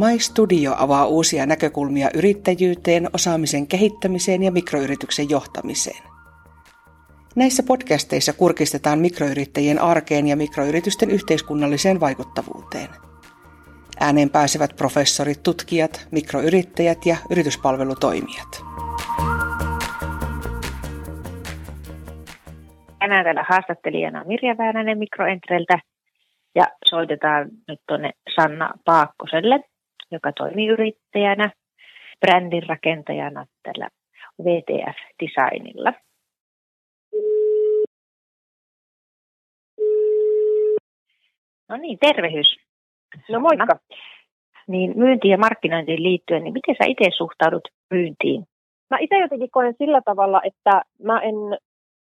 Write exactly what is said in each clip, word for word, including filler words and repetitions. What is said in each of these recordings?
MyStudio avaa uusia näkökulmia yrittäjyyteen, osaamisen kehittämiseen ja mikroyrityksen johtamiseen. Näissä podcasteissa kurkistetaan mikroyrittäjien arkeen ja mikroyritysten yhteiskunnalliseen vaikuttavuuteen. Ääneen pääsevät professorit, tutkijat, mikroyrittäjät ja yrityspalvelutoimijat. Tänään täällä haastattelijana on Mirja Väänänen MikroEntreltä ja soitetaan nyt tuonne Sanna Paakkoselle, joka toimii yrittäjänä, brändin rakentajana tällä V T F-designilla. No niin, tervehdys. No moikka. Niin, myyntiin ja markkinointiin liittyen, niin miten sä itse suhtaudut myyntiin? Mä itse jotenkin koen sillä tavalla, että mä en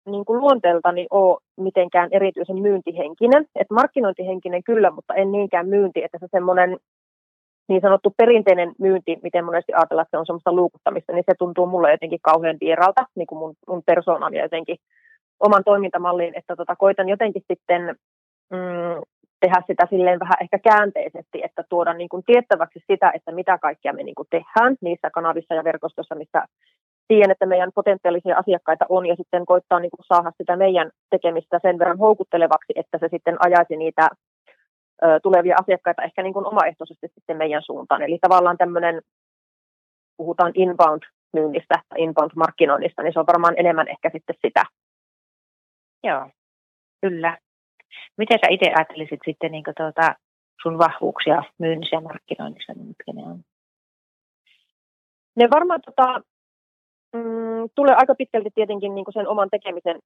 niin kuin luonteeltani ole mitenkään erityisen myyntihenkinen. Et markkinointihenkinen kyllä, mutta en niinkään myynti, että se semmoinen niin sanottu perinteinen myynti, miten monesti ajatellaan, että se on semmoista luukuttamista, niin se tuntuu mulle jotenkin kauhean vieralta, niin kuin mun, mun persoonan ja jotenkin oman toimintamalliin, että tota, koitan jotenkin sitten mm, tehdä sitä silleen vähän ehkä käänteisesti, että tuoda niin kuin tiettäväksi sitä, että mitä kaikkea me niin kuin tehdään niissä kanavissa ja verkostossa, missä siihen, että meidän potentiaalisia asiakkaita on, ja sitten koittaa niin kuin saada sitä meidän tekemistä sen verran houkuttelevaksi, että se sitten ajaisi niitä ö, tulevia asiakkaita ehkä niin kuin omaehtoisesti sitten meidän suuntaan. Eli tavallaan tämmöinen, puhutaan inbound-myynnistä tai inbound-markkinoinnista, niin se on varmaan enemmän ehkä sitten sitä. Joo, kyllä. Miten sä itse ajattelisit sitten niin kuin tuota sun vahvuuksia myynnissä ja markkinoinnissa, niin mitkä ne on? Ne varmaan tota... Mm, tulee aika pitkälti tietenkin niin kuin sen oman tekemisen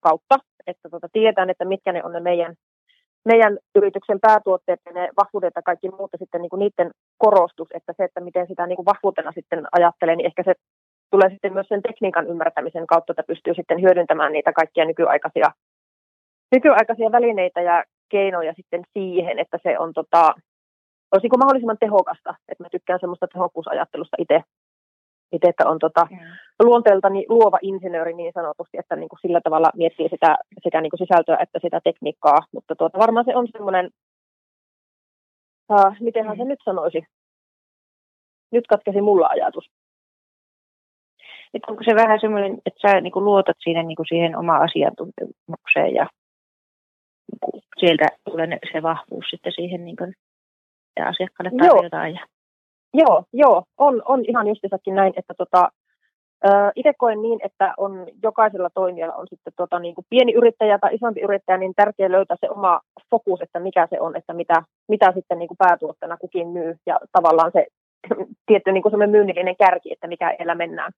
kautta, että tuota, tiedetään, että mitkä ne on ne meidän, meidän yrityksen päätuotteet ja ne vahvuudet ja kaikki muuta sitten niin kuin niiden korostus, että se, että miten sitä niin kuin vahvuutena sitten ajattelee, niin ehkä se tulee sitten myös sen tekniikan ymmärtämisen kautta, että pystyy sitten hyödyntämään niitä kaikkia nykyaikaisia, nykyaikaisia välineitä ja keinoja sitten siihen, että se on tota, olisi niin kuin mahdollisimman tehokasta, että mä tykkään semmoista tehokkuusajattelusta itse. Itse, että on tota, luonteeltani luova insinööri niin sanotusti, että niin kuin sillä tavalla miettii sitä, sekä niin kuin sisältöä että sitä tekniikkaa. Mutta tuota, varmaan se on semmoinen, äh, mitenhän se nyt sanoisi, nyt katkesi mulla ajatus. Et onko se vähän semmoinen, että sä niin kuin luotat siinä, niin kuin siihen omaan asiantuntemukseen ja niin kuin sieltä tulee se vahvuus sitten siihen niin kuin, ja asiakkaalle tarjotaan. Joo. Joo, joo, on, on ihan justisakin näin, että tota, itse koen niin, että on jokaisella toimijalla on sitten tota, niin kuin pieni yrittäjä tai isompi yrittäjä, niin tärkeää löytää se oma fokus, että mikä se on, että mitä, mitä sitten niin kuin päätuotteena kukin myy ja tavallaan se tietty niin kuin semmoinen myynnillinen kärki, että mikä edellä mennään.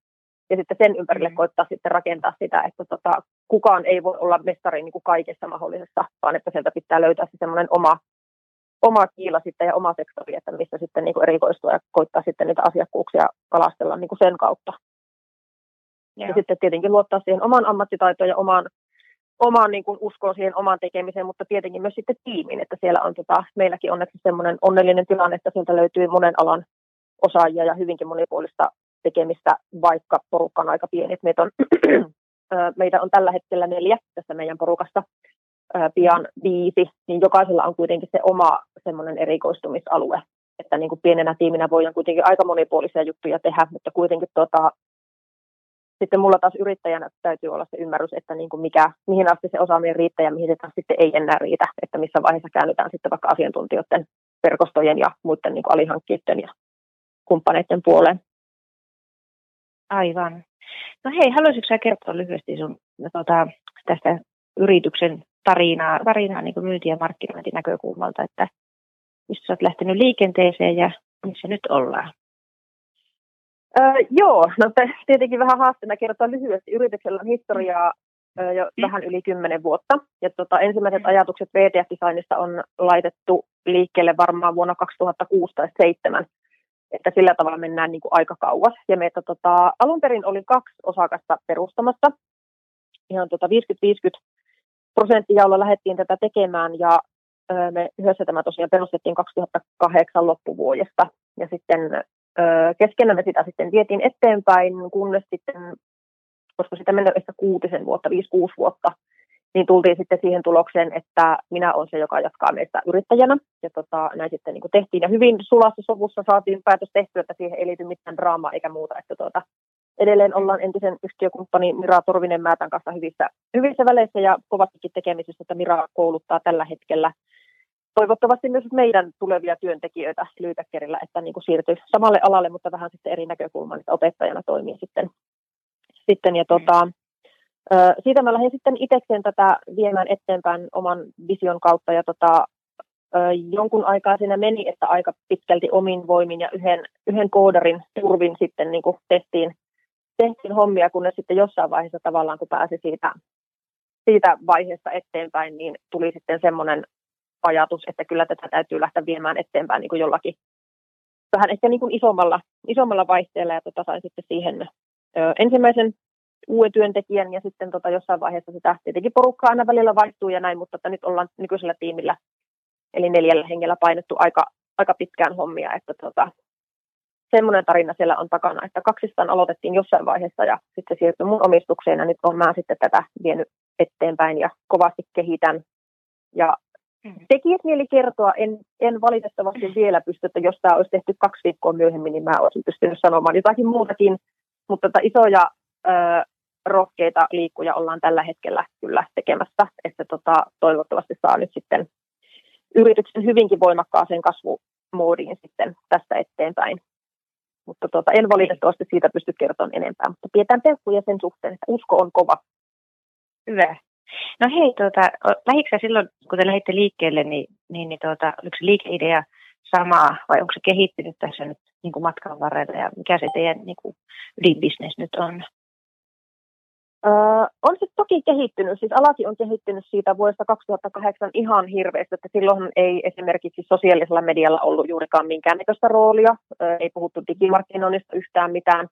Ja sitten sen ympärille koittaa sitten rakentaa sitä, että tota, kukaan ei voi olla mestari niin kuin kaikessa mahdollisessa, vaan että sieltä pitää löytää se semmoinen oma oma kiila sitten ja oma sektori, että missä sitten niin kuin erikoistua ja koittaa sitten niitä asiakkuuksia kalastella niin kuin sen kautta. Joo. Ja sitten tietenkin luottaa siihen omaan ammattitaitoon ja omaan, omaan niin kuin uskoon siihen omaan tekemiseen, mutta tietenkin myös sitten tiimiin, että siellä on tota, meilläkin onneksi semmoinen onnellinen tilanne, että sieltä löytyy monen alan osaajia ja hyvinkin monipuolista tekemistä, vaikka porukka on aika pieni. Meitä on, meitä on tällä hetkellä neljä tässä meidän porukasta. Pian viisi, niin jokaisella on kuitenkin se oma semmoinen erikoistumisalue, että niin kuin pienenä tiiminä voidaan kuitenkin aika monipuolisia juttuja tehdä, mutta kuitenkin tota, sitten mulla taas yrittäjänä täytyy olla se ymmärrys, että niin kuin mikä, mihin asti se osaaminen riittää ja mihin se taas sitten ei enää riitä, että missä vaiheessa käännytään sitten vaikka asiantuntijoiden, verkostojen ja muiden niin kuin alihankkijoiden ja kumppaneiden puoleen. Aivan. No hei, haluaisitko sä kertoa lyhyesti sun tota, tästä yrityksen tarinaa, tarinaa niin kuin myynti- ja markkinointinäkökulmalta, että mistä sä oot lähtenyt liikenteeseen ja missä nyt ollaan? Öö, joo, no tietenkin vähän haasteena kertoa lyhyesti. Yrityksellä on historiaa öö, jo mm. vähän yli kymmenen vuotta. Ja tota, ensimmäiset ajatukset V T F-designista on laitettu liikkeelle varmaan vuonna kaksituhattakuusi tai seitsemän. Että sillä tavalla mennään niin kuin aika kauas. Ja meitä tota, alun perin oli kaksi osakasta perustamassa. Ihan tota viisikymmentä viisikymmentä prosenttia, jolla lähdettiin tätä tekemään, ja me yhdessä tämä tosiaan perustettiin kaksituhattakahdeksan loppuvuodesta, ja sitten keskenä me sitä sitten vietiin eteenpäin, kunnes sitten, koska sitä mennään ehkä kuutisen vuotta, viisi kuusi vuotta, niin tultiin sitten siihen tulokseen, että minä olen se, joka jatkaa meistä yrittäjänä. Ja tota, näin sitten niin tehtiin. Ja hyvin sulassa sovussa saatiin päätös tehtyä, että siihen ei liity mitään draamaa eikä muuta. Että tuota, edelleen ollaan entisen yhtiökumppani Mira Turvinen-Määtän kanssa hyvissä, hyvissä väleissä ja kovastikin tekemisissä, että Mira kouluttaa tällä hetkellä toivottavasti myös meidän tulevia työntekijöitä Lyytäkkerillä, että niin kuin siirtyy samalle alalle, mutta vähän sitten eri näkökulmaan, että opettajana toimii sitten. sitten ja tota, siitä mä lähdin sitten itsekseen tätä viemään eteenpäin oman vision kautta ja tota, jonkun aikaa siinä meni, että aika pitkälti omin voimin ja yhden, yhden koodarin turvin sitten niin kuin tehtiin, tehtiin hommia, kunnes sitten jossain vaiheessa tavallaan kun pääsi siitä, siitä vaiheesta eteenpäin, niin tuli sitten semmoinen ajatus, että kyllä tätä täytyy lähteä viemään eteenpäin niin kuin jollakin vähän ehkä niin kuin isommalla, isommalla vaihteella ja tota, sain sitten siihen ö, ensimmäisen uuden työntekijän ja sitten tota, jossain vaiheessa sitä tietenkin porukkaa aina välillä vaihtuu ja näin, mutta että nyt ollaan nykyisellä tiimillä eli neljällä hengellä painettu aika, aika pitkään hommia, että tota, semmoinen tarina siellä on takana, että kaksistaan aloitettiin jossain vaiheessa ja sitten siirtyi mun omistukseen ja nyt olen mä sitten tätä vienyt eteenpäin ja kovasti kehitän ja tekisi mieli kertoa, en, en valitettavasti vielä pysty, että jos tämä olisi tehty kaksi viikkoa myöhemmin, niin mä olisin pystynyt sanomaan jotakin muutakin, mutta tota isoja ö, rohkeita liikkuja ollaan tällä hetkellä kyllä tekemässä, että tota, toivottavasti saa nyt sitten yrityksen hyvinkin voimakkaaseen kasvumoodiin sitten tästä eteenpäin, mutta tota, en valitettavasti siitä pysty kertomaan enempää, mutta pidetään pelkkuja sen suhteen, että usko on kova. Hyvä. No hei, tuota, lähditkö silloin, kun te lähditte liikkeelle, niin, niin, niin tuota, oliko se liikeidea samaa vai onko se kehittynyt tässä nyt niin kuin matkan varrella ja mikä se teidän niin kuin ydinbisnes nyt on? Öö, on se toki kehittynyt, siis alakin on kehittynyt siitä vuodesta kaksituhattakahdeksan ihan hirveästi, että silloinhan ei esimerkiksi sosiaalisella medialla ollut juurikaan minkäännäköistä roolia, öö, ei puhuttu digimarkkinoinnista yhtään mitään.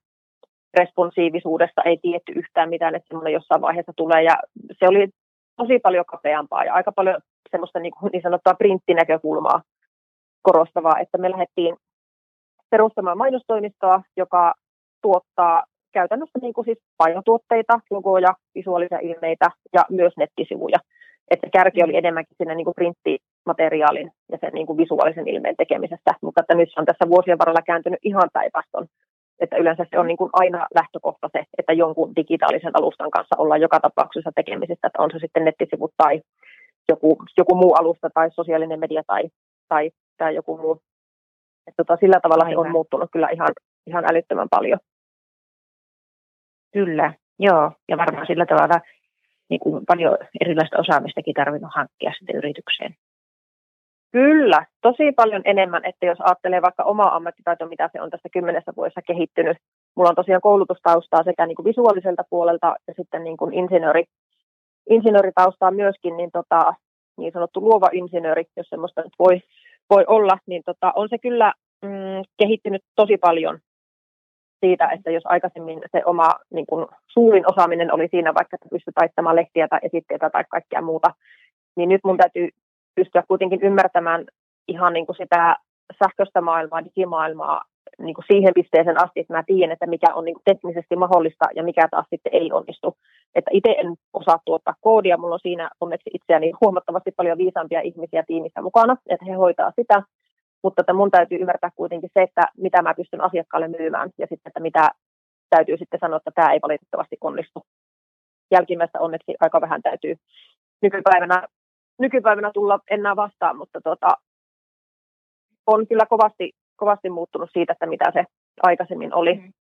Responsiivisuudesta ei tietty yhtään mitään, että semmoinen jossain vaiheessa tulee ja se oli tosi paljon kapeampaa ja aika paljon semmoista niin, niin sanottua printtinäkökulmaa korostavaa, että me lähdettiin perustamaan mainostoimistoa, joka tuottaa käytännössä niin kuin siis painotuotteita, logoja, visuaalisia ilmeitä ja myös nettisivuja. Että kärki oli enemmänkin siinä niin kuin printtimateriaalin ja sen niin kuin visuaalisen ilmeen tekemisessä, mutta että nyt se on tässä vuosien varrella kääntynyt ihan päinvastoin. Että yleensä se on niin kuin aina lähtökohta se, että jonkun digitaalisen alustan kanssa ollaan joka tapauksessa tekemisissä, että on se sitten nettisivut tai joku, joku muu alusta tai sosiaalinen media tai, tai, tai joku muu. Että tota, sillä tavalla he on muuttunut kyllä ihan, ihan älyttömän paljon. Kyllä, joo. Ja varmaan sillä tavalla niin kuin paljon erilaista osaamistakin tarvinnut hankkia sitten yritykseen. Kyllä, tosi paljon enemmän, että jos ajattelee vaikka omaa ammattitaitoa, mitä se on tässä kymmenessä vuodessa kehittynyt. Mulla on tosiaan koulutustaustaa sekä niin kuin visuaaliselta puolelta ja sitten niin kuin insinööri, insinööritaustaa myöskin, niin, tota, niin sanottu luova insinööri, jos semmoista nyt voi, voi olla, niin tota, on se kyllä mm, kehittynyt tosi paljon siitä, että jos aikaisemmin se oma niin kuin suurin osaaminen oli siinä vaikka, että pystyi taittamaan lehtiä tai esitteitä tai kaikkea muuta, niin nyt mun täytyy pystyä kuitenkin ymmärtämään ihan niin kuin sitä sähköistä maailmaa, digimaailmaa niin kuin siihen pisteeseen asti, että mä tiedän, että mikä on niin kuin teknisesti mahdollista ja mikä taas sitten ei onnistu. Että itse en osaa tuottaa koodia, mulla on siinä onneksi itseäni huomattavasti paljon viisaampia ihmisiä tiimissä mukana, että he hoitaa sitä, mutta että mun täytyy ymmärtää kuitenkin se, että mitä mä pystyn asiakkaalle myymään ja sitten, että mitä täytyy sitten sanoa, että tämä ei valitettavasti onnistu. Jälkimmäistä onneksi aika vähän täytyy nykypäivänä Nykypäivänä tulla enää vastaan, mutta tuota, on kyllä kovasti, kovasti muuttunut siitä, että mitä se aikaisemmin oli. Mm.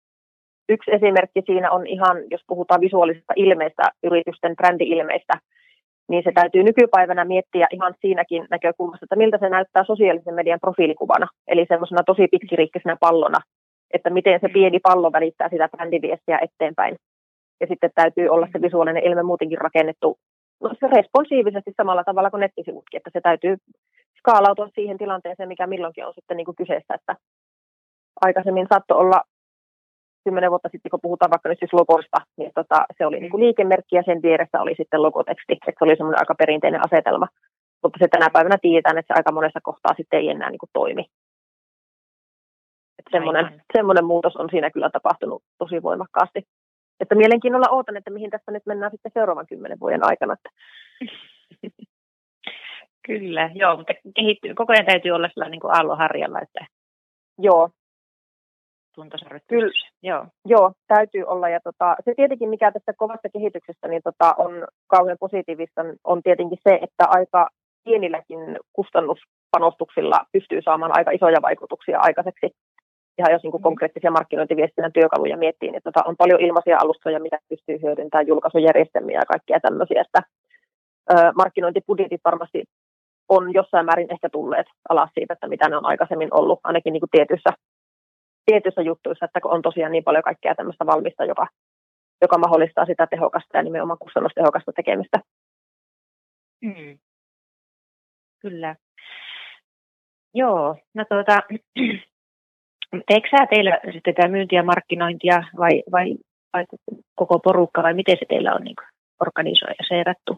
Yksi esimerkki siinä on ihan, jos puhutaan visuaalisista ilmeistä, yritysten brändi-ilmeistä, niin se täytyy nykypäivänä miettiä ihan siinäkin näkökulmasta, että miltä se näyttää sosiaalisen median profiilikuvana, eli semmoisena tosi pikkiriikkisenä pallona, että miten se pieni pallo välittää sitä brändiviestiä eteenpäin. Ja sitten täytyy olla se visuaalinen ilme muutenkin rakennettu No, se responsiivisesti samalla tavalla kuin nettisivutkin, että se täytyy skaalautua siihen tilanteeseen, mikä milloinkin on sitten niin kuin kyseessä, että aikaisemmin saattoi olla kymmenen vuotta sitten, kun puhutaan vaikka nyt siis logoista, niin tota, se oli niin kuin liikemerkki ja sen vieressä oli sitten logoteksti, että se oli semmoinen aika perinteinen asetelma, mutta se tänä päivänä tiedetään, että se aika monessa kohtaa sitten ei enää niin kuin toimi. Että semmoinen, semmoinen muutos on siinä kyllä tapahtunut tosi voimakkaasti. Että mielenkiinnolla ootan, että mihin tässä nyt mennään sitten seuraavan kymmenen vuoden aikana. Kyllä, joo, mutta kehittyy, koko ajan täytyy olla sellainen niin kuin aalloharjalla, että joo. Kyllä, joo. Joo, täytyy olla. Ja tota, se tietenkin, mikä tässä kovasta kehityksestä niin tota, on kauhean positiivista, on tietenkin se, että aika pienilläkin kustannuspanostuksilla pystyy saamaan aika isoja vaikutuksia aikaiseksi. Ihan jos niin kuin konkreettisia markkinointiviestinnän työkaluja miettii, niin tota, on paljon ilmaisia alustoja, mitä pystyy hyödyntämään, julkaisujärjestelmiä ja kaikkia tämmöisiä. Että, ö, markkinointibudjetit varmasti on jossain määrin ehkä tulleet alas siitä, että mitä ne on aikaisemmin ollut, ainakin niin kuin tietyissä tietyissä juttuissa, että on tosiaan niin paljon kaikkea tämmöistä valmista, joka, joka mahdollistaa sitä tehokasta ja nimenomaan kustannustehokasta tekemistä. Mm. Kyllä. Joo, no tuota, teekö sä teillä sitten tämä myyntiä ja markkinointia vai, vai, vai koko porukka vai miten se teillä on niin organisoitu ja seirattu?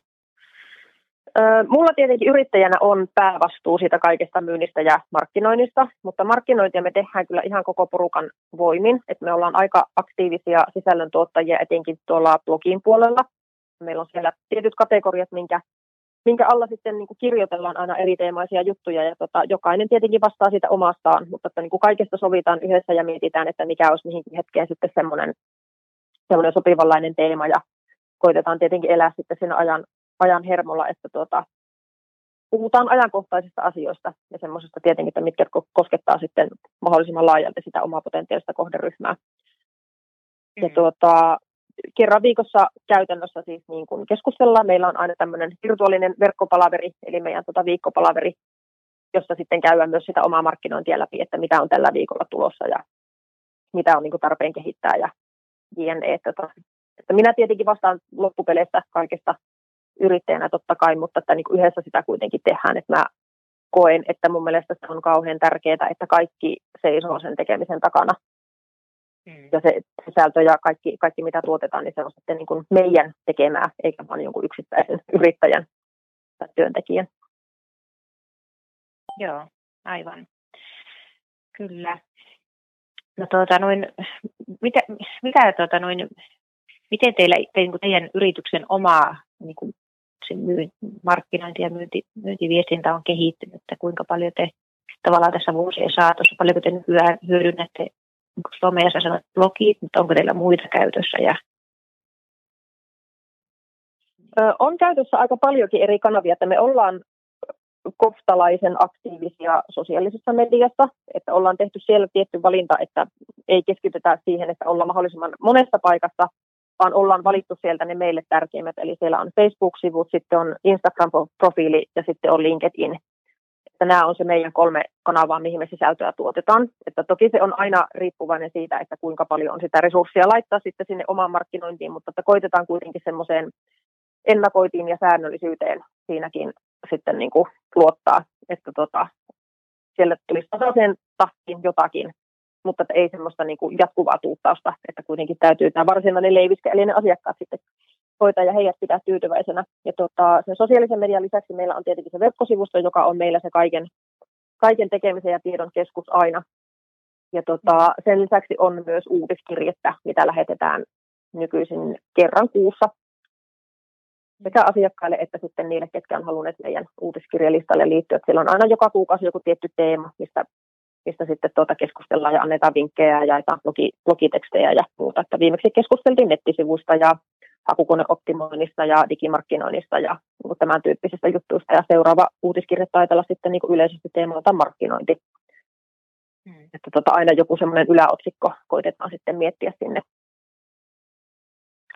Mulla tietenkin yrittäjänä on päävastuu siitä kaikesta myynnistä ja markkinoinnista, mutta markkinointia me tehdään kyllä ihan koko porukan voimin. Et me ollaan aika aktiivisia sisällöntuottajia etenkin tuolla blogin puolella. Meillä on siellä tietyt kategoriat, minkä, minkä alla sitten niin kuin kirjoitellaan aina eri teemaisia juttuja. Ja tota, jokainen tietenkin vastaa siitä omastaan, mutta että niin kuin kaikesta sovitaan yhdessä ja mietitään, että mikä olisi mihinkin hetkeen sitten semmoinen, semmoinen sopivanlainen teema. Ja koitetaan tietenkin elää sitten sen ajan. ajan hermolla, että tuota, puhutaan ajankohtaisista asioista ja semmoisista tietenkin, että mitkä koskettaa sitten mahdollisimman laajalti sitä omaa potentiaalista kohderyhmää. Mm. Ja tuota, kerran viikossa käytännössä siis niin kuin keskustellaan. Meillä on aina tämmöinen virtuaalinen verkkopalaveri, eli meidän tuota viikkopalaveri, jossa sitten käydään myös sitä omaa markkinointia läpi, että mitä on tällä viikolla tulossa ja mitä on niin kuin tarpeen kehittää ja jne. Että, että minä tietenkin vastaan loppupeleistä kaikesta yrittäjänä totta kai, mutta että niin kuin yhdessä sitä kuitenkin tehdään, että mä koen, että mun mielestä se on kauhean tärkeää, että kaikki seisoo sen tekemisen takana. Mm. Ja se sisältö ja kaikki, kaikki mitä tuotetaan, niin se on sitten niin kuin meidän tekemää, eikä vaan jonkun yksittäisen yrittäjän tai työntekijän. Joo, aivan. Kyllä. No tuota noin, mitä, mitä tuota noin, miten teillä, teidän, teidän yrityksen omaa niin kuin se myy, markkinointi ja myynti, myyntiviestintä on kehittynyt, että kuinka paljon te tavallaan tässä vuosien saatossa, paljonko te nykyään hyödynnätte niin somea, sä sanoit blogit, mutta onko teillä muita käytössä? Ja... Ö, on käytössä aika paljonkin eri kanavia, että me ollaan kohtalaisen aktiivisia sosiaalisessa mediassa, että ollaan tehty siellä tietty valinta, että ei keskitytä siihen, että ollaan mahdollisimman monesta paikasta, vaan ollaan valittu sieltä ne meille tärkeimmät, eli siellä on Facebook-sivut, sitten on Instagram-profiili ja sitten on LinkedIn. Että nämä on se meidän kolme kanavaa, mihin me sisältöä tuotetaan. Että toki se on aina riippuvainen siitä, että kuinka paljon on sitä resurssia laittaa sitten sinne omaan markkinointiin, mutta että koitetaan kuitenkin semmoiseen ennakointiin ja säännöllisyyteen siinäkin sitten niin kuin luottaa, että tota, siellä tulisi tasaisen tahtiin jotakin. Mutta ei semmoista niin kuin jatkuvaa tuuttausta, että kuitenkin täytyy tämä varsinainen leiviskä, eli ne asiakkaat sitten hoitaa ja heidät pitää tyytyväisenä. Ja tota, sen sosiaalisen median lisäksi meillä on tietenkin se verkkosivusto, joka on meillä se kaiken, kaiken tekemisen ja tiedon keskus aina. Ja tota, sen lisäksi on myös uutiskirjettä, mitä lähetetään nykyisin kerran kuussa sekä asiakkaille että sitten niille, ketkä on halunneet meidän uutiskirjalistalle liittyä. Siellä on aina joka kuukausi joku tietty teema, mistä mistä sitten tuota keskustellaan ja annetaan vinkkejä ja jaetaan blogi, blogitekstejä ja muuta. Että viimeksi keskusteltiin nettisivuista ja hakukoneoptimoinnista ja digimarkkinoinnista ja tämän tyyppisistä juttuista. Ja seuraava uutiskirja taitaa olla sitten niin yleisesti teemalta markkinointi. Hmm. Että tota, aina joku semmoinen yläotsikko koitetaan sitten miettiä sinne.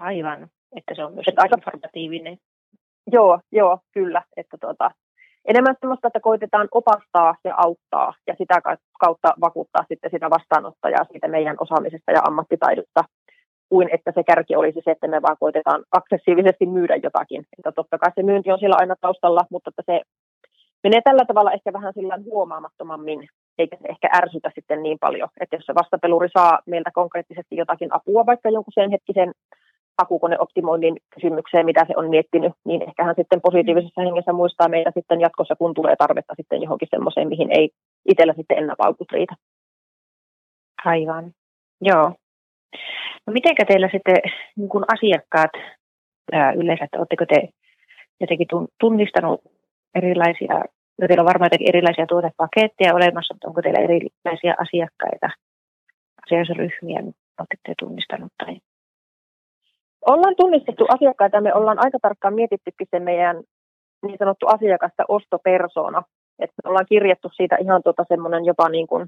Aivan, että se on myös aika informatiivinen. Joo, joo, kyllä, että tuota... Enemmän sellaista, että koitetaan opastaa ja auttaa ja sitä kautta vakuuttaa sitten sitä vastaanottajaa siitä meidän osaamisesta ja ammattitaidosta, kuin että se kärki olisi se, että me vaan koitetaan aggressiivisesti myydä jotakin. Että totta kai se myynti on siellä aina taustalla, mutta että se menee tällä tavalla ehkä vähän sillä huomaamattomammin, eikä se ehkä ärsytä sitten niin paljon. Että jos se vastapeluri saa meiltä konkreettisesti jotakin apua, vaikka jonkun sen hetkisen hakukoneoptimoinnin kysymykseen, mitä se on miettinyt, niin ehkä hän sitten positiivisessa hengessä muistaa meitä sitten jatkossa, kun tulee tarvetta sitten johonkin semmoiseen, mihin ei itsellä sitten enää paukut riitä. Aivan, joo. No mitenkä teillä sitten niin kuin asiakkaat ää, yleensä, että oletteko te jotenkin tunnistanut erilaisia, no teillä on varmaan jotenkin erilaisia tuotepaketteja olemassa, mutta onko teillä erilaisia asiakkaita, asiakasryhmiä, oletteko te tunnistanut tai? Ollaan tunnistettu asiakkaita, me ollaan aika tarkkaan mietittykin se meidän niin sanottu asiakasta ostopersona. Et me ollaan kirjattu siitä ihan tota semmoinen jopa niin kuin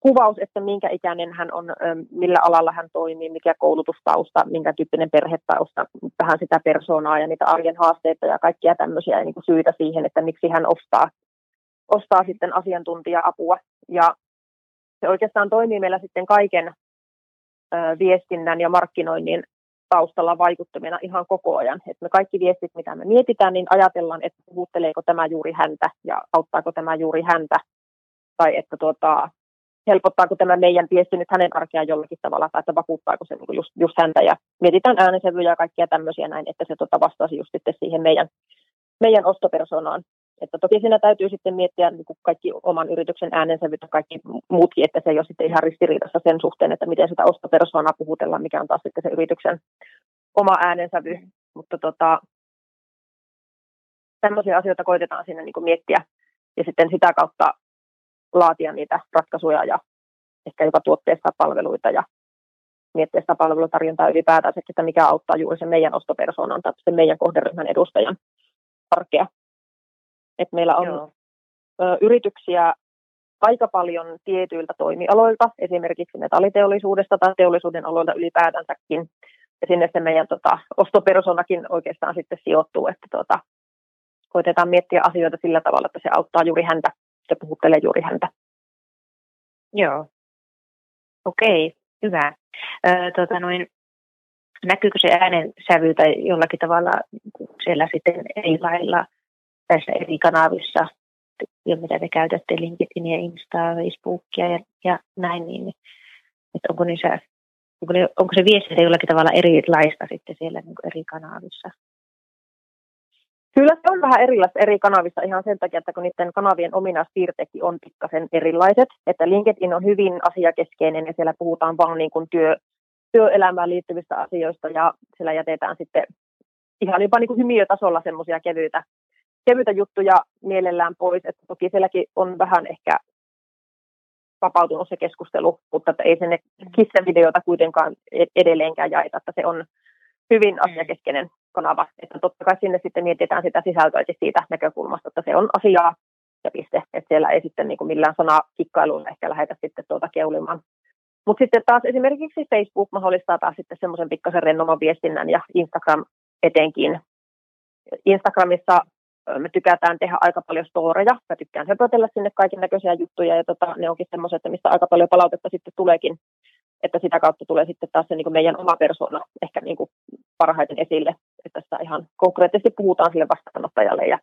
kuvaus, että minkä ikäinen hän on, millä alalla hän toimii, mikä koulutustausta, minkä tyyppinen perhetausta, vähän sitä persoonaa ja niitä arjen haasteita ja kaikkia tämmöisiä niin kuin syitä siihen, että miksi hän ostaa, ostaa sitten asiantuntija-apua. Ja se oikeastaan toimii meillä sitten kaiken viestinnän ja markkinoinnin taustalla vaikuttamina ihan koko ajan. Et me kaikki viestit, mitä me mietitään, niin ajatellaan, että puhutteleeko tämä juuri häntä ja auttaako tämä juuri häntä. Tai että tuota, helpottaako tämä meidän viesti nyt hänen arkeaan jollakin tavalla, tai että vakuuttaako se just, just häntä. Ja mietitään äänensävyjä ja kaikkia tämmöisiä näin, että se tuota vastaisi just sitten siihen meidän, meidän ostopersonaan. Että toki siinä täytyy sitten miettiä niin kuin kaikki oman yrityksen äänensävyt ja kaikki muutkin, että se ei ole sitten ihan ristiriidassa sen suhteen, että miten sitä ostopersonaa puhutellaan, mikä on taas sitten se yrityksen oma äänensävy. Mutta tota, tämmöisiä asioita koitetaan siinä niin kuin miettiä ja sitten sitä kautta laatia niitä ratkaisuja ja ehkä jopa tuotteista palveluita ja miettiä sitä palvelutarjontaa ylipäätään, että mikä auttaa juuri sen meidän ostopersonan tai sen meidän kohderyhmän edustajan arkea. Et meillä on Joo. yrityksiä aika paljon tietyiltä toimialoilta, esimerkiksi metalliteollisuudesta tai teollisuuden aloilta ylipäätänsäkin. Ja sinne se meidän tota, ostopersonakin oikeastaan sitten sijoittuu, että tota, koitetaan miettiä asioita sillä tavalla, että se auttaa juuri häntä, se puhuttelee juuri häntä. Joo. Okei, okay, hyvä. Ö, tota noin, näkyykö se äänensävy tai jollakin tavalla siellä sitten eri lailla tässä eri kanavissa, mitä te käytätte, LinkedInia, Instaa, Facebookia ja, ja näin, niin että onko, niissä, onko, ne, onko se viestintä jollakin tavalla erilaista sitten siellä niin kuin eri kanavissa? Kyllä se on vähän erilaista eri kanavissa ihan sen takia, että kun niiden kanavien ominaispiirteetkin on pikkasen erilaiset, että LinkedIn on hyvin asiakeskeinen ja siellä puhutaan vaan niin kuin työ, työelämään liittyvistä asioista ja siellä jätetään sitten ihan jopa niin kuin hymiötasolla semmoisia kevyitä, kevyitä juttuja mielellään pois, että toki sielläkin on vähän ehkä vapautunut se keskustelu, mutta että ei sinne kissavideoita kuitenkaan edelleenkään jaeta, että se on hyvin asiakeskeinen kanava, että totta kai sinne sitten mietitään sitä sisältöä siitä näkökulmasta, että se on asiaa ja piste, että siellä ei sitten niin kuin millään sanaa kikkailuun ehkä lähetä sitten tuota keulimaan. Mutta sitten taas esimerkiksi Facebook mahdollistaa taas sitten semmoisen pikkasen rennomman viestinnän ja Instagram etenkin. Instagramissa me tykätään tehdä aika paljon storeja. Mä tykkään höpötellä sinne kaiken näköisiä juttuja ja tota, ne onkin semmoiset, mistä aika paljon palautetta sitten tuleekin. Että sitä kautta tulee sitten taas se niin kuin meidän oma persoona ehkä niin kuin parhaiten esille. Että sitä ihan konkreettisesti puhutaan sille vastaanottajalle ja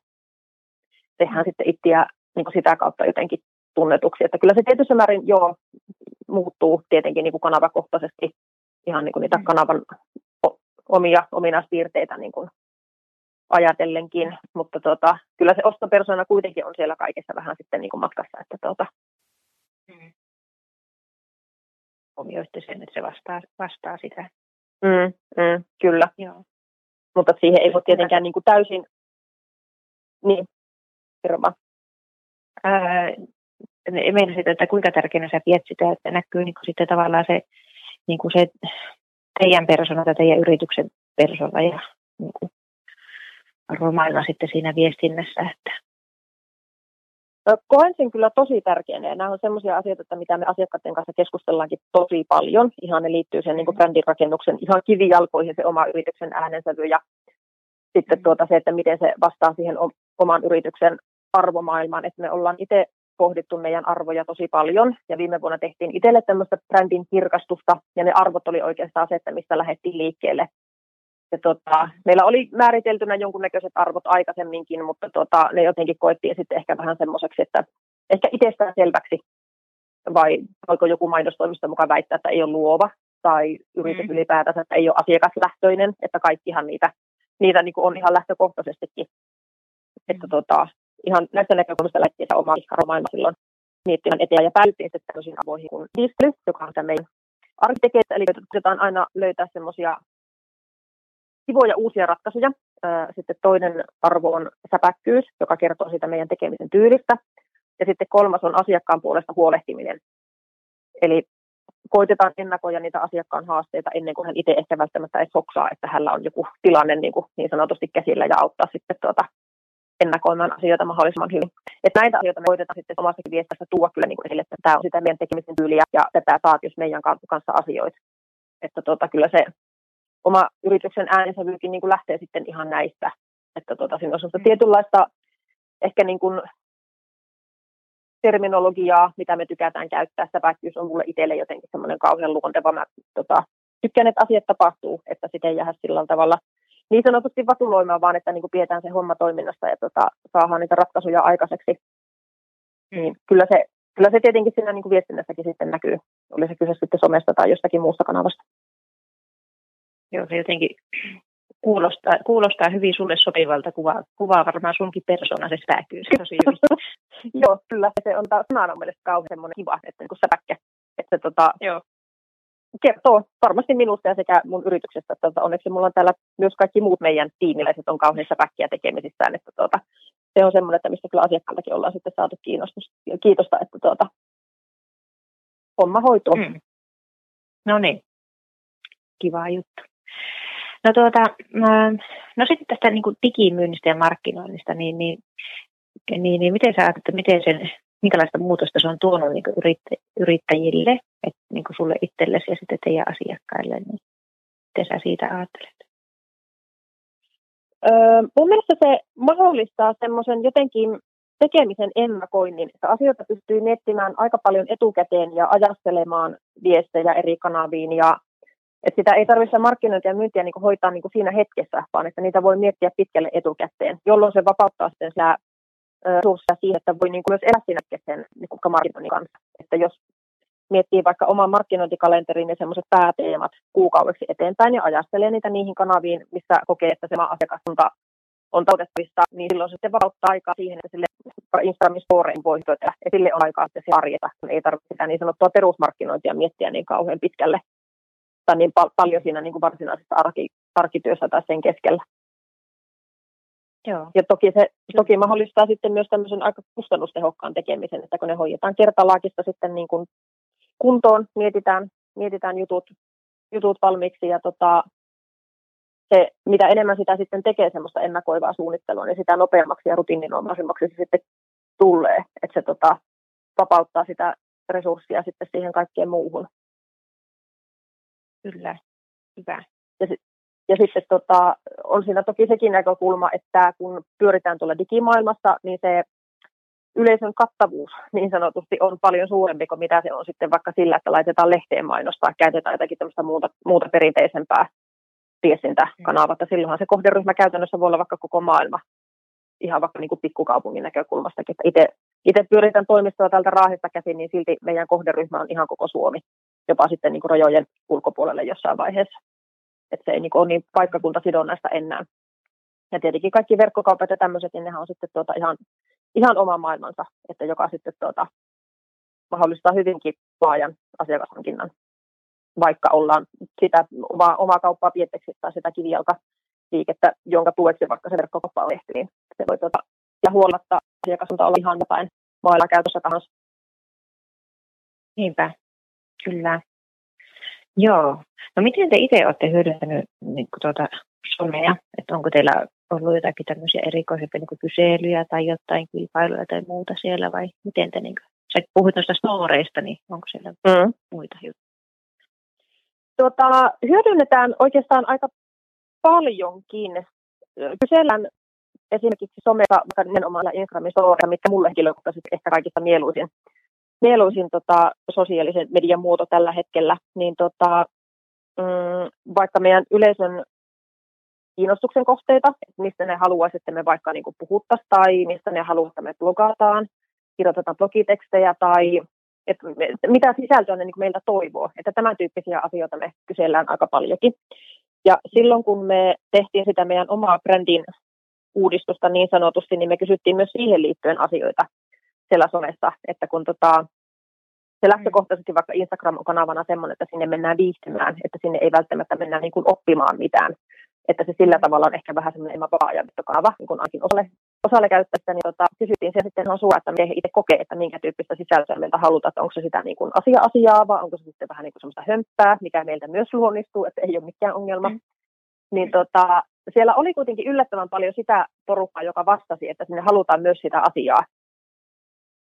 tehdään sitten itseä niin kuin sitä kautta jotenkin tunnetuksi. Että kyllä se tietyssä määrin joo, muuttuu tietenkin niin kuin kanavakohtaisesti ihan niin kuin niitä kanavan omia ominaispiirteitä niin kuin ajatellenkin, mutta tota, kyllä se ostopersona kuitenkin on siellä kaikessa vähän sitten niin kuin matkassa, että tota, mm. huomioitte sen, että se vastaa, vastaa sitä. Mm, mm, kyllä, Joo. mutta siihen ei voi tietenkään niin kuin täysin, niin, Irma. Ää, meinasin sitä, että kuinka tärkeänä sä pidät sitä, että näkyy niin kuin sitten tavallaan se, niin kuin se teidän persona tai teidän yrityksen persona ja niin kuin romailla sitten siinä viestinnässä. Että. No, koen sen kyllä tosi tärkeänä ja nämä on sellaisia asioita, että mitä me asiakkaiden kanssa keskustellaankin tosi paljon. Ihan ne liittyy sen niin kuin brändin rakennuksen ihan kivijalkoihin se oma yrityksen äänensävy ja sitten tuota se, että miten se vastaa siihen oman yrityksen arvomaailmaan. Että me ollaan itse pohdittu meidän arvoja tosi paljon ja viime vuonna tehtiin itselle tämmöistä brändin kirkastusta ja ne arvot oli oikeastaan se, että mistä lähdettiin liikkeelle. Ja tota, meillä oli määriteltynä jonkunnäköiset arvot aikaisemminkin, mutta tota, ne jotenkin koettiin sitten ehkä vähän semmoiseksi, että ehkä itsestään selväksi, vai voiko joku mainostoimisto mukaan väittää, että ei ole luova, tai yritys mm. ylipäätänsä, että ei ole asiakaslähtöinen, että kaikkihan niitä, niitä niin kuin on ihan lähtökohtaisestikin. Mm. Että tota, ihan näistä näkökulmista lähtien se oma maailma silloin miettimään eteen ja päädyttiin sitten tämmöisiin avoihin kuin Disney, joka on tämä meidän arkkitekeitä, eli yritetään aina löytää semmoisia kivoja uusia ratkaisuja. Sitten toinen arvo on säpäkkyys, joka kertoo siitä meidän tekemisen tyylistä. Ja sitten kolmas on asiakkaan puolesta huolehtiminen. Eli koitetaan ennakoida niitä asiakkaan haasteita ennen kuin hän itse ehkä välttämättä edes hoksaa, että hänellä on joku tilanne niin, kuin niin sanotusti käsillä ja auttaa sitten tuota ennakoimaan asioita mahdollisimman hyvin. Et näitä asioita me koitetaan sitten omassakin viestissä tuoda kyllä niin kuin esille, että tämä on sitä meidän tekemisen tyyliä ja tätä saat, jos meidän kanssa asioit. Että tuota, kyllä se oma yrityksen äänensävyykin niin kuin lähtee sitten ihan näistä. Että tuota, siinä on sellaista tietynlaista ehkä niin kuin terminologiaa, mitä me tykätään käyttää. Säpäkkyys on mulle itselle jotenkin semmoinen kauhean luonteva. Mä tota, tykkään, että asiat tapahtuu, että sitä ei jäädä sillä tavalla niin sanotusti vatuloimaan, vaan että niin kuin pidetään se homma toiminnassa ja tota, saadaan niitä ratkaisuja aikaiseksi. Mm. Niin, kyllä, se, kyllä se tietenkin siinä niin kuin viestinnässäkin sitten näkyy. Oli se kyse sitten somesta tai jostakin muusta kanavasta. Joo, se jotenkin kuulostaa, kuulostaa hyvin sulle sopivalta kuvaa, kuvaa varmaan sunkin persoona se säpäkkyys. Joo, kyllä. Se on taas sanana mielestäni kauhean semmoinen kiva, että niin säpäkkä. Että se tota, kertoo varmasti minusta ja sekä mun yrityksestä. Että, tota, onneksi mulla on täällä myös kaikki muut meidän tiimiläiset on kauhean säpäkkiä tekemisissään. Että, tota, se on semmoinen, että mistä kyllä asiakkaaltakin ollaan sitten saatu kiitosta, että tota, homma hoituu. Mm. No niin. Kiva juttu. No, tuota, no sitten tästä niin kuin digimyynnistä ja markkinoinnista, niin, niin, niin, niin miten sä ajattelet, miten sen, minkälaista muutosta se on tuonut niin kuin yrittä, yrittäjille, et, niin kuin sulle itsellesi ja sitten teidän asiakkaille, niin miten sä siitä ajattelet? Öö, mun mielestä se mahdollistaa semmoisen jotenkin tekemisen ennakoinnin, että asioita pystyy miettimään aika paljon etukäteen ja ajastelemaan viestejä eri kanaviin ja että sitä ei tarvitse markkinointia ja myyntiä niin kuin hoitaa niin kuin siinä hetkessä, vaan että niitä voi miettiä pitkälle etukäteen, jolloin se vapauttaa sitten sitä resurssia siihen, että voi niin kuin myös elää siinä sen niin markkinoinnin kanssa. Että jos miettii vaikka oman markkinointikalenterin ja semmoiset pääteemat kuukaudeksi eteenpäin ja ajastelee niitä niihin kanaviin, missä kokee, että se maa asiakaskunta on tautettavissa, niin silloin se sitten vapauttaa aikaa siihen, että sille Instagramin storeen voi hyötyä ja sille on aikaa sitten arjeta. Ei tarvitse sitä niin sanottua perusmarkkinointia miettiä niin kauhean pitkälle. Tai niin pal- paljon siinä niin kuin varsinaisessa arki- arkityössä tai sen keskellä. Joo. Ja toki se toki mahdollistaa sitten myös tämmöisen aika kustannustehokkaan tekemisen, että kun ne hoidetaan kertalaakista sitten niin kuin kuntoon, mietitään, mietitään jutut, jutut valmiiksi ja tota, se, mitä enemmän sitä sitten tekee semmoista ennakoivaa suunnittelua, niin sitä nopeammaksi ja rutiininomaisemmaksi se sitten tulee, että se tota, vapauttaa sitä resurssia sitten siihen kaikkeen muuhun. Kyllä, hyvä. Ja, ja sitten tota, on siinä toki sekin näkökulma, että kun pyöritään tuolla digimaailmassa, niin se yleisön kattavuus niin sanotusti on paljon suurempi kuin mitä se on sitten vaikka sillä, että laitetaan lehteen mainosta, käytetään jotakin tämmöistä muuta, muuta perinteisempää viestintäkanavaa. Mm. Silloinhan se kohderyhmä käytännössä voi olla vaikka koko maailma, ihan vaikka niin kuin pikkukaupungin näkökulmastakin. Itse pyöritän toimistoa tältä Raahesta käsin, niin silti meidän kohderyhmä on ihan koko Suomi. Jopa sitten niin kuin rajojen ulkopuolelle jossain vaiheessa. Että se ei niin kuin ole niin paikkakuntasidonnaista enää. Ja tietenkin kaikki verkkokaupat ja tämmöiset, niin nehän on sitten tuota ihan, ihan oma maailmansa, että joka sitten tuota mahdollistaa hyvinkin laajan asiakashankinnan. Vaikka ollaan sitä omaa, omaa kauppaa pietteksi tai sitä kivijalkaliikettä, jonka tueksi vaikka se verkkokauppa on tehty, niin se voi tuota, ja huolatta asiakaskunta olla ihan jotain maailman käytössä tahansa. Niinpä. Kyllä. Joo. No miten te itse olette hyödyntäneet niin kuin tuota somea? Että onko teillä ollut jotakin tämmöisiä erikoisempia niin kuin kyselyjä tai jotain kilpailuja tai muuta siellä vai miten te niin kuin, sä puhuit noista storeista, niin onko siellä mm. muita juttuja? Tuota, hyödynnetään oikeastaan aika paljonkin. Kysellään esimerkiksi somessa, vaikka nimenomaan Instagramin storeja, mitkä mulle henkilökohtaisesti ehkä kaikista mieluisin. Mieluisin tota, sosiaalisen median muoto tällä hetkellä, niin tota, mm, vaikka meidän yleisön kiinnostuksen kohteita, mistä ne haluaisi, että me vaikka niin kuin puhuttaisiin tai mistä ne haluaisi, että me blogataan, kirjoitetaan blogitekstejä tai et, mitä sisältöä ne niin kuin meiltä toivoo. Että tämän tyyppisiä asioita me kysellään aika paljonkin. Ja silloin kun me tehtiin sitä meidän omaa brändin uudistusta niin sanotusti, niin me kysyttiin myös siihen liittyen asioita siellä somessa, että kun tota, Se lähtökohtaisesti vaikka Instagram on kanavana semmoinen, että sinne mennään viihtymään, että sinne ei välttämättä mennä niin kuin oppimaan mitään. Että se sillä tavalla on ehkä vähän semmoinen vapaa-ajan mittakaava, niin kuin ainakin osalle, osalle käyttäjistä, niin tota, kysyttiin se sitten on sua, että miten he itse kokee, että minkä tyyppistä sisältöä meiltä halutaan, että onko se sitä niin kuin asia-asiaa, vai onko se sitten vähän niin kuin semmoista hömppää, mikä meiltä myös luonnistuu, että ei ole mikään ongelma. Mm. Niin tota, siellä oli kuitenkin yllättävän paljon sitä porukkaa, joka vastasi, että sinne halutaan myös sitä asiaa.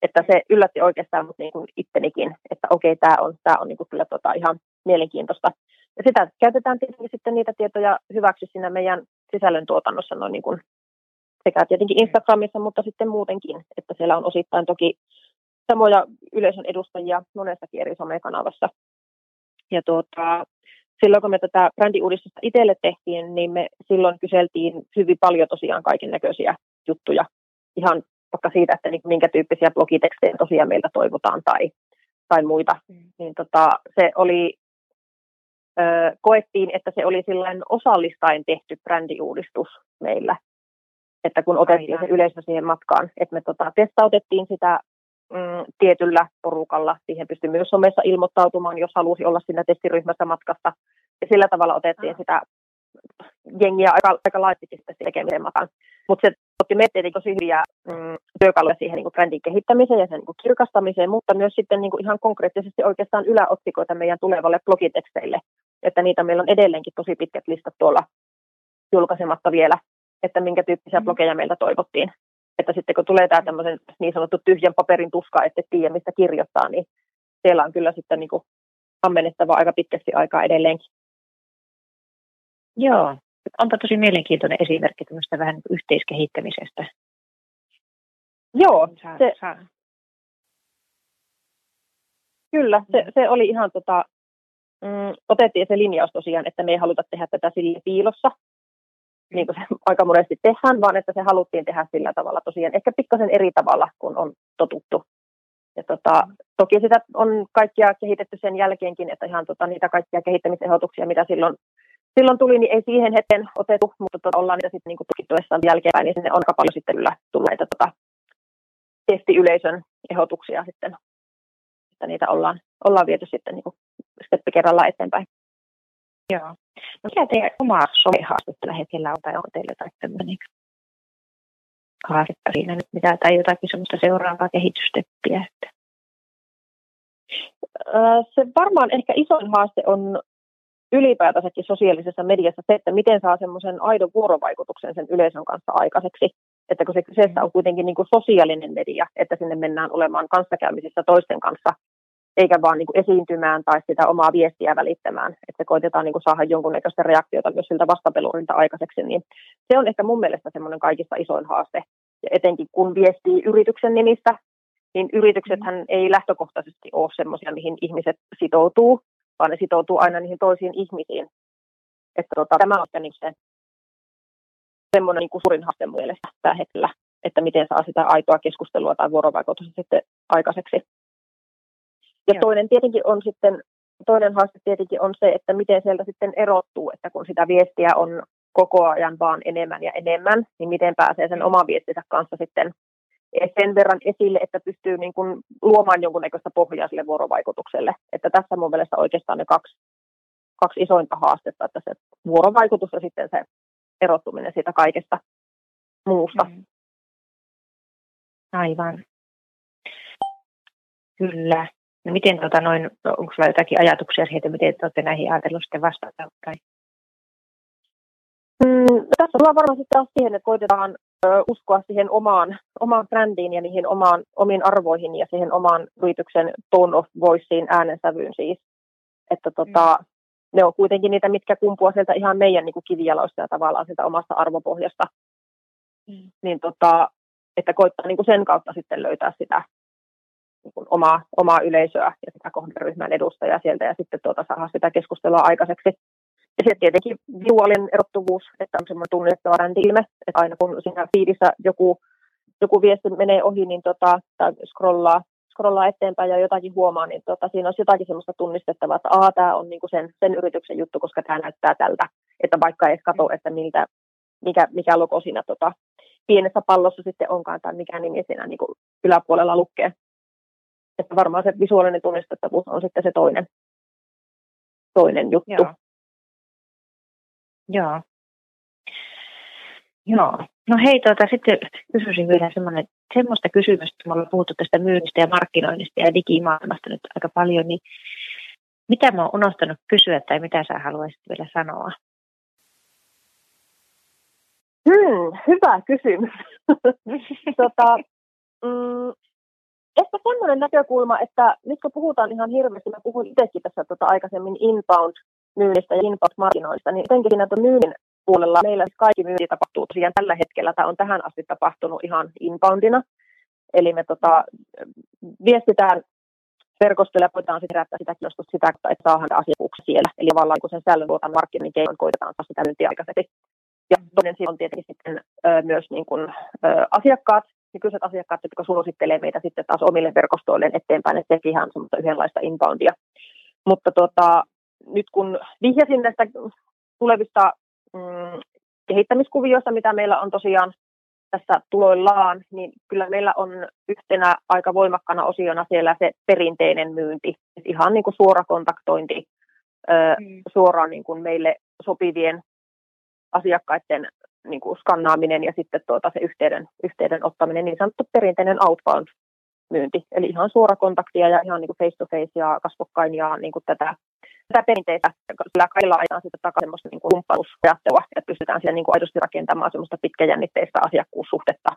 Että se yllätti oikeastaan mut niin kuin ittenikin, että okei, tämä on, tää on niin kuin kyllä tota ihan mielenkiintoista. Ja sitä käytetään tietenkin sitten niitä tietoja hyväksi siinä meidän sisällöntuotannossa noin niin kuin sekä tietenkin Instagramissa, mutta sitten muutenkin, että siellä on osittain toki samoja yleisön edustajia monestakin eri somekanavassa. Ja tuota, silloin kun me tätä brändiuudistusta itselle tehtiin, niin me silloin kyseltiin hyvin paljon tosiaan kaiken näköisiä juttuja ihan vaikka siitä, että minkä tyyppisiä blogitekstejä tosiaan meiltä toivotaan tai, tai muita. Mm. Niin tota, se oli, ö, koettiin, että se oli sillain osallistaen tehty brändiuudistus meillä, että kun otettiin se yleisö siihen matkaan, että me tota, testautettiin sitä mm, tietyllä porukalla. Siihen pystyi myös somessa ilmoittautumaan, jos halusi olla siinä testiryhmässä matkassa. Ja sillä tavalla otettiin mm. sitä jengiä aika, aika laistikin sitä tekemisen matkaan. Mutta se otti meitä tietenkin tosi hyviä mm, työkaluja siihen niin kuin brändin kehittämiseen ja sen niin kuin kirkastamiseen, mutta myös sitten niin kuin ihan konkreettisesti oikeastaan yläotsikoita meidän tulevalle blogiteksteille, että niitä meillä on edelleenkin tosi pitkät listat tuolla julkaisematta vielä, että minkä tyyppisiä blogeja meiltä toivottiin. Että sitten kun tulee tämä tämmöisen niin sanottu tyhjän paperin tuska, ettei tiedä mistä kirjoittaa, niin siellä on kyllä sitten niin kuin ammennettavaa aika pitkästi aikaa edelleenkin. Joo. Onpa tosi mielenkiintoinen esimerkki tämmöistä vähän niin kuin yhteiskehittämisestä. Joo. Se, saa. Kyllä, se, se oli ihan, tota, mm, otettiin se linjaus tosiaan, että me ei haluta tehdä tätä sille piilossa, niin kuin se aika monesti tehdään, vaan että se haluttiin tehdä sillä tavalla tosiaan, ehkä pikkasen eri tavalla, kun on totuttu. Ja tota, toki sitä on kaikkia kehitetty sen jälkeenkin, että ihan tota, niitä kaikkia kehittämisehdotuksia, mitä silloin Silloin tuli, niin ei siihen hetkeen otettu, mutta tuota, ollaan niitä sitten niin tukittuessaan jälkeenpäin, niin sinne on aika paljon sitten kyllä tullut näitä tuota, testiyleisön ehdotuksia sitten, että niitä ollaan, ollaan viety sitten niin steppi kerrallaan eteenpäin. Joo. No mikä teidän omaa somehaastetta tällä hetkellä on, tai on teillä jotain tämmöinen haastetta siinä nyt mitään, tai jotakin semmoista seuraavaa kehitysteppiä? Se varmaan ehkä isoin haaste on ylipäätänsäkin sosiaalisessa mediassa se, että miten saa semmoisen aidon vuorovaikutuksen sen yleisön kanssa aikaiseksi. Että kun se kyseessä on kuitenkin niin kuin sosiaalinen media, että sinne mennään olemaan kanssakäymisissä toisten kanssa, eikä vaan niin kuin esiintymään tai sitä omaa viestiä välittämään. Että koitetaan niin kuin saada jonkunnäköistä reaktiota myös siltä vastapelurilta aikaiseksi. Niin se on ehkä mun mielestä semmoinen kaikista isoin haaste. Ja etenkin kun viestii yrityksen nimistä, niin yrityksethän ei lähtökohtaisesti ole semmoisia, mihin ihmiset sitoutuu, vaan ne sitoutuu aina niihin toisiin ihmisiin. Että tota, tämä on niin se, semmoinen niin kuin suurin haaste mielestä tällä hetkellä, että miten saa sitä aitoa keskustelua tai vuorovaikutusta sitten aikaiseksi. Ja Joo. toinen tietenkin on sitten, toinen haaste tietenkin on se, että miten sieltä sitten erottuu, että kun sitä viestiä on koko ajan vaan enemmän ja enemmän, niin miten pääsee sen oman viestinsä kanssa sitten sen verran esille, että pystyy niin kuin luomaan jonkunnäköistä pohjaa sille vuorovaikutukselle. Että tässä mun mielestä oikeastaan ne kaksi, kaksi isointa haastetta, että se vuorovaikutus ja sitten se erottuminen siitä kaikesta muusta. Mm. Aivan. Kyllä. No miten tota noin, onko sulla jotakin ajatuksia siitä, miten te olette näihin ajatellut sitten vastata? Tai? Mm, no tässä ollaan varmasti taas siihen, että koitetaan uskoa siihen omaan, omaan brändiin ja niihin omaan, omiin arvoihin ja siihen omaan yrityksen tone of voiceen, äänensävyyn siis. Että tota, mm. ne on kuitenkin niitä, mitkä kumpuaa sieltä ihan meidän niin kuin kivijaloista ja tavallaan sieltä omasta arvopohjasta. Mm. Niin tota, että koittaa niin kuin sen kautta sitten löytää sitä niin kuin omaa, omaa yleisöä ja sitä kohderyhmän edustajaa sieltä ja sitten tuota, saada sitä keskustelua aikaiseksi. Ja se tietenkin visuaalinen erottuvuus, että on semmoinen tunnistettava brändiilme, että aina kun siinä feedissä joku, joku viesti menee ohi niin tota, tai scrollaa, scrollaa eteenpäin ja jotakin huomaa, niin tota, siinä olisi jotakin semmoista tunnistettavaa, että aha, tämä on niinku sen, sen yrityksen juttu, koska tämä näyttää tältä, että vaikka ei katso, että miltä, mikä, mikä logo siinä tota, pienessä pallossa sitten onkaan tai mikä nimi siinä niinku yläpuolella lukee. että varmaan se visuaalinen tunnistettavuus on sitten se toinen, toinen juttu. Joo. Joo. Joo. No hei, tuota, sitten kysyisin vielä semmoista kysymystä, me ollaan puhuttu tästä myynnistä ja markkinoinnista ja digimaailmasta nyt aika paljon, niin mitä mä oon unohtanut kysyä tai mitä sä haluaisit vielä sanoa? Hmm, hyvä kysymys. tota, mm, ehkä semmoinen näkökulma, että nyt kun puhutaan ihan hirveästi, mä puhun itsekin tässä tota aikaisemmin inbound-myynnistä ja inbound-markkinoista, niin jotenkin siinä tuon myynnin puolella meillä kaikki myynti tapahtuu tosiaan tällä hetkellä, tai on tähän asti tapahtunut ihan inboundina. Eli me tota, viestitään verkostolla ja voidaan sitten herättää sitä kiinnostusta sitä, että saadaan asiakkuuksia siellä. Eli tavallaan kun sen sällönluotan markkinoinnin keinon koitetaan saa sitä myyntiä aikaisemmin. Ja toinen siinä on tietenkin sitten ö, myös niin kun, ö, asiakkaat, nykyiset asiakkaat, jotka suosittelee meitä sitten taas omille verkostoilleen eteenpäin, että sekin ihan semmoista yhdenlaista inboundia. Mutta tota, nyt kun vihjasin näistä tulevista mm, kehittämiskuvioista, mitä meillä on tosiaan tässä tuloillaan, niin kyllä meillä on yhtenä aika voimakkana osiona siellä se perinteinen myynti. Et ihan niin kuin suora kontaktointi ö, mm. suoraan niin kuin meille sopivien asiakkaiden niin kuin skannaaminen ja sitten tuota, se yhteyden, yhteyden ottaminen, niin sanottu perinteinen outbound-myynti. Eli ihan suora kontaktia ja ihan niin kuin face-to-face ja kasvokkain ja niin kuin tätä, tätä perinteistä. Sillä kaikilla aina sitten takaa semmoista niin kuin kumppanuusajattelua, että pystytään siellä niin kuin aidosti rakentamaan semmoista pitkäjännitteistä asiakkuussuhdetta.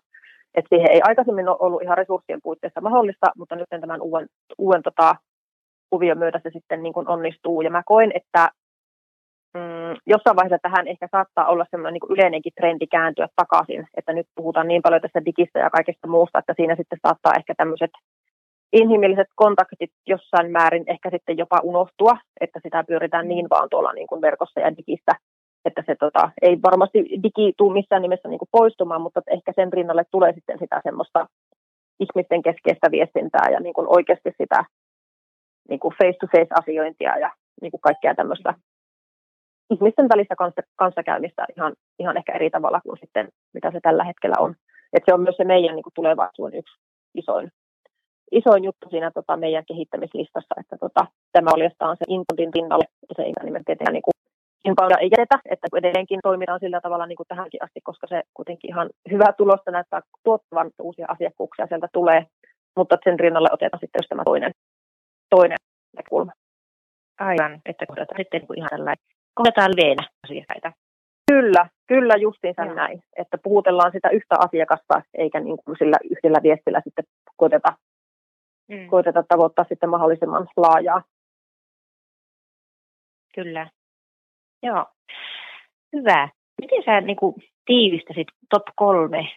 Et siihen ei aikaisemmin ole ollut ihan resurssien puitteissa mahdollista, mutta nyt tämän uuden, uuden tota, kuvion myötä se sitten niin kuin onnistuu. Ja mä koen, että Mm, jossain vaiheessa tähän ehkä saattaa olla semmoinen niin kuin yleinenkin trendi kääntyä takaisin, että nyt puhutaan niin paljon tästä digistä ja kaikesta muusta, että siinä sitten saattaa ehkä tämmöiset inhimilliset kontaktit jossain määrin ehkä sitten jopa unohtua, että sitä pyöritään niin vaan tuolla niin kuin verkossa ja digissä, että se tota, ei varmasti digi tule missään nimessä niin kuin poistumaan, mutta ehkä sen rinnalle tulee sitten sitä semmoista ihmisten keskeistä viestintää ja niin kuin oikeasti sitä niin kuin face-to-face-asiointia ja niin kuin kaikkea tämmöistä ihmisten välistä kanssakäymistä ihan, ihan ehkä eri tavalla kuin sitten, mitä se tällä hetkellä on. Et se on myös se meidän niin kuin tulevaisuuden yksi isoin, isoin juttu siinä tota, meidän kehittämislistassa, että tota, tämä oli jostain se inboundin rinnalle, se ei nimenomaan tehdä niin kuin inbounda ei jätetä, että edelleenkin toimitaan sillä tavalla niin kuin tähänkin asti, koska se kuitenkin ihan hyvää tulosta näyttää tuottavan uusia asiakkuuksia sieltä tulee, mutta sen rinnalle otetaan sitten just tämä toinen, toinen näkökulma. Aivan, että kohdataan sitten ihan tällainen. Kohdataan leveenä asiakkaita. Kyllä, kyllä justiinsa mm. näin, että puhutellaan sitä yhtä asiakasta, eikä niin kuin sillä yhdellä viestillä sitten koiteta, mm. koiteta tavoittaa sitten mahdollisimman laajaa. Kyllä, joo. Hyvä. Miten sä niin kuin tiivistäsit top kolme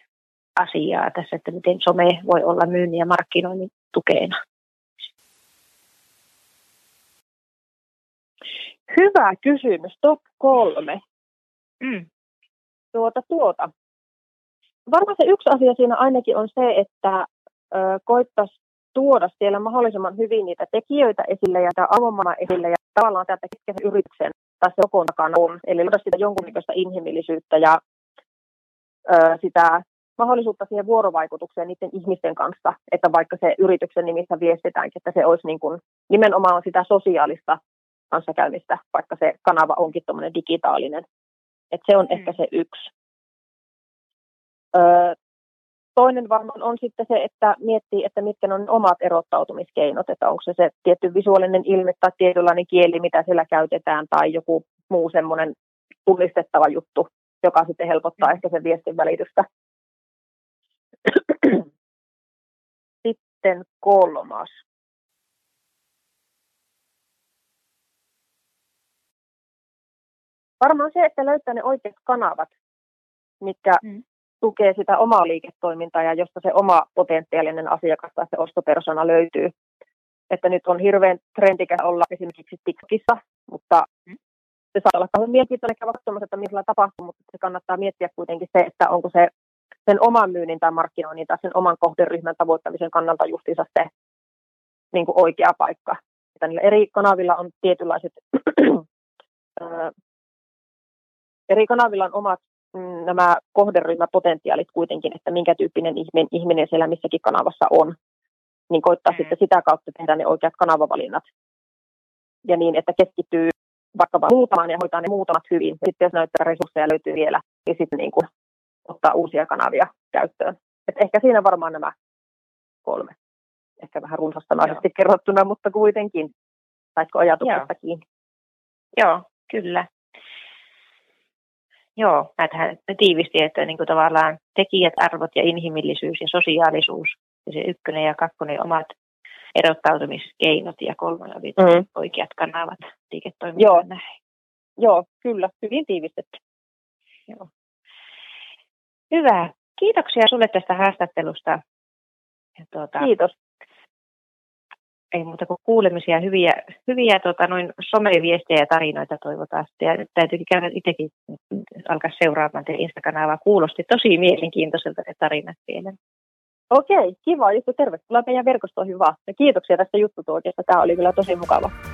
asiaa tässä, että miten some voi olla myynnin ja markkinoinnin tukeena? Hyvä kysymys, top kolme. Mm. Tuota, tuota. Varmaan se yksi asia siinä ainakin on se, että ö, koittaisi tuoda siellä mahdollisimman hyvin niitä tekijöitä esille ja tämä avomana esille ja tavallaan tätä keskeisen yrityksen tai se jokon takana on. Eli luoda sitä jonkunnäköistä inhimillisyyttä ja ö, sitä mahdollisuutta siihen vuorovaikutukseen niiden ihmisten kanssa, että vaikka se yrityksen nimissä viestitäänkin, että se olisi niin kuin, nimenomaan sitä sosiaalista kanssakäymistä, vaikka se kanava onkin tuommoinen digitaalinen. Et se on mm. ehkä se yksi. Öö, toinen varmaan on sitten se, että miettii, että mitkä on omat erottautumiskeinot, että onko se se tietty visuaalinen ilme tai tietynlainen kieli, mitä siellä käytetään, tai joku muu semmoinen tunnistettava juttu, joka sitten helpottaa mm. ehkä sen viestin välitystä. Sitten kolmas. Varmaan se, että löytää ne oikeat kanavat, mitkä mm. tukee sitä omaa liiketoimintaa ja josta se oma potentiaalinen asiakas tai se ostopersona löytyy. Että nyt on hirveän trendikä olla esimerkiksi TikTokissa, mutta mm. se saa olla kauhean mielenkiintoinen käydä katsomassa, että millä tapahtuu, mutta se kannattaa miettiä kuitenkin se, että onko se sen oman myynnin tai markkinoinnin tai sen oman kohderyhmän tavoittamisen kannalta justiinsa se niin kuin oikea paikka. Että niillä eri kanavilla on tietynlaiset... Eri kanavilla on omat mm, nämä kohderyhmäpotentiaalit kuitenkin, että minkä tyyppinen ihminen, ihminen siellä missäkin kanavassa on. niin koittaa mm. sitten sitä kautta tehdä ne oikeat kanavavalinnat. Ja niin, että keskittyy vaikka vain muutamaan ja hoitaa ne muutamat hyvin. Sitten jos näyttää resursseja löytyy vielä, niin sitten niin kuin ottaa uusia kanavia käyttöön. Et ehkä siinä varmaan nämä kolme. Ehkä vähän runsastamaisesti kerrottuna, mutta kuitenkin. Saitko ajatuksesta kiinni? Joo, kyllä. Joo, näitähän tiivisti, että niin kuin tavallaan tekijät, arvot ja inhimillisyys ja sosiaalisuus. Ja se ykkönen ja kakkonen omat erottautumiskeinot ja kolmannen mm. oikeat kanavat liiketoimintaan. Joo. Näin. Joo, kyllä. Hyvin tiivistetty. Joo. Hyvä. Kiitoksia sinulle tästä haastattelusta. Ja tuota, kiitos. Ei muuta kuin kuulemisia, hyviä, hyviä tuota, noin someviestejä ja tarinoita toivotaan. Ja nyt täytyykin käydä itsekin alkaa seuraamaan teidän Insta-kanavaa. Kuulosti tosi mielenkiintoiselta ne tarinat vielä. Okei, kiva juttu. Tervetuloa meidän verkostoon hyvää. Ja kiitoksia tästä juttutuokista. Tämä oli kyllä tosi mukava.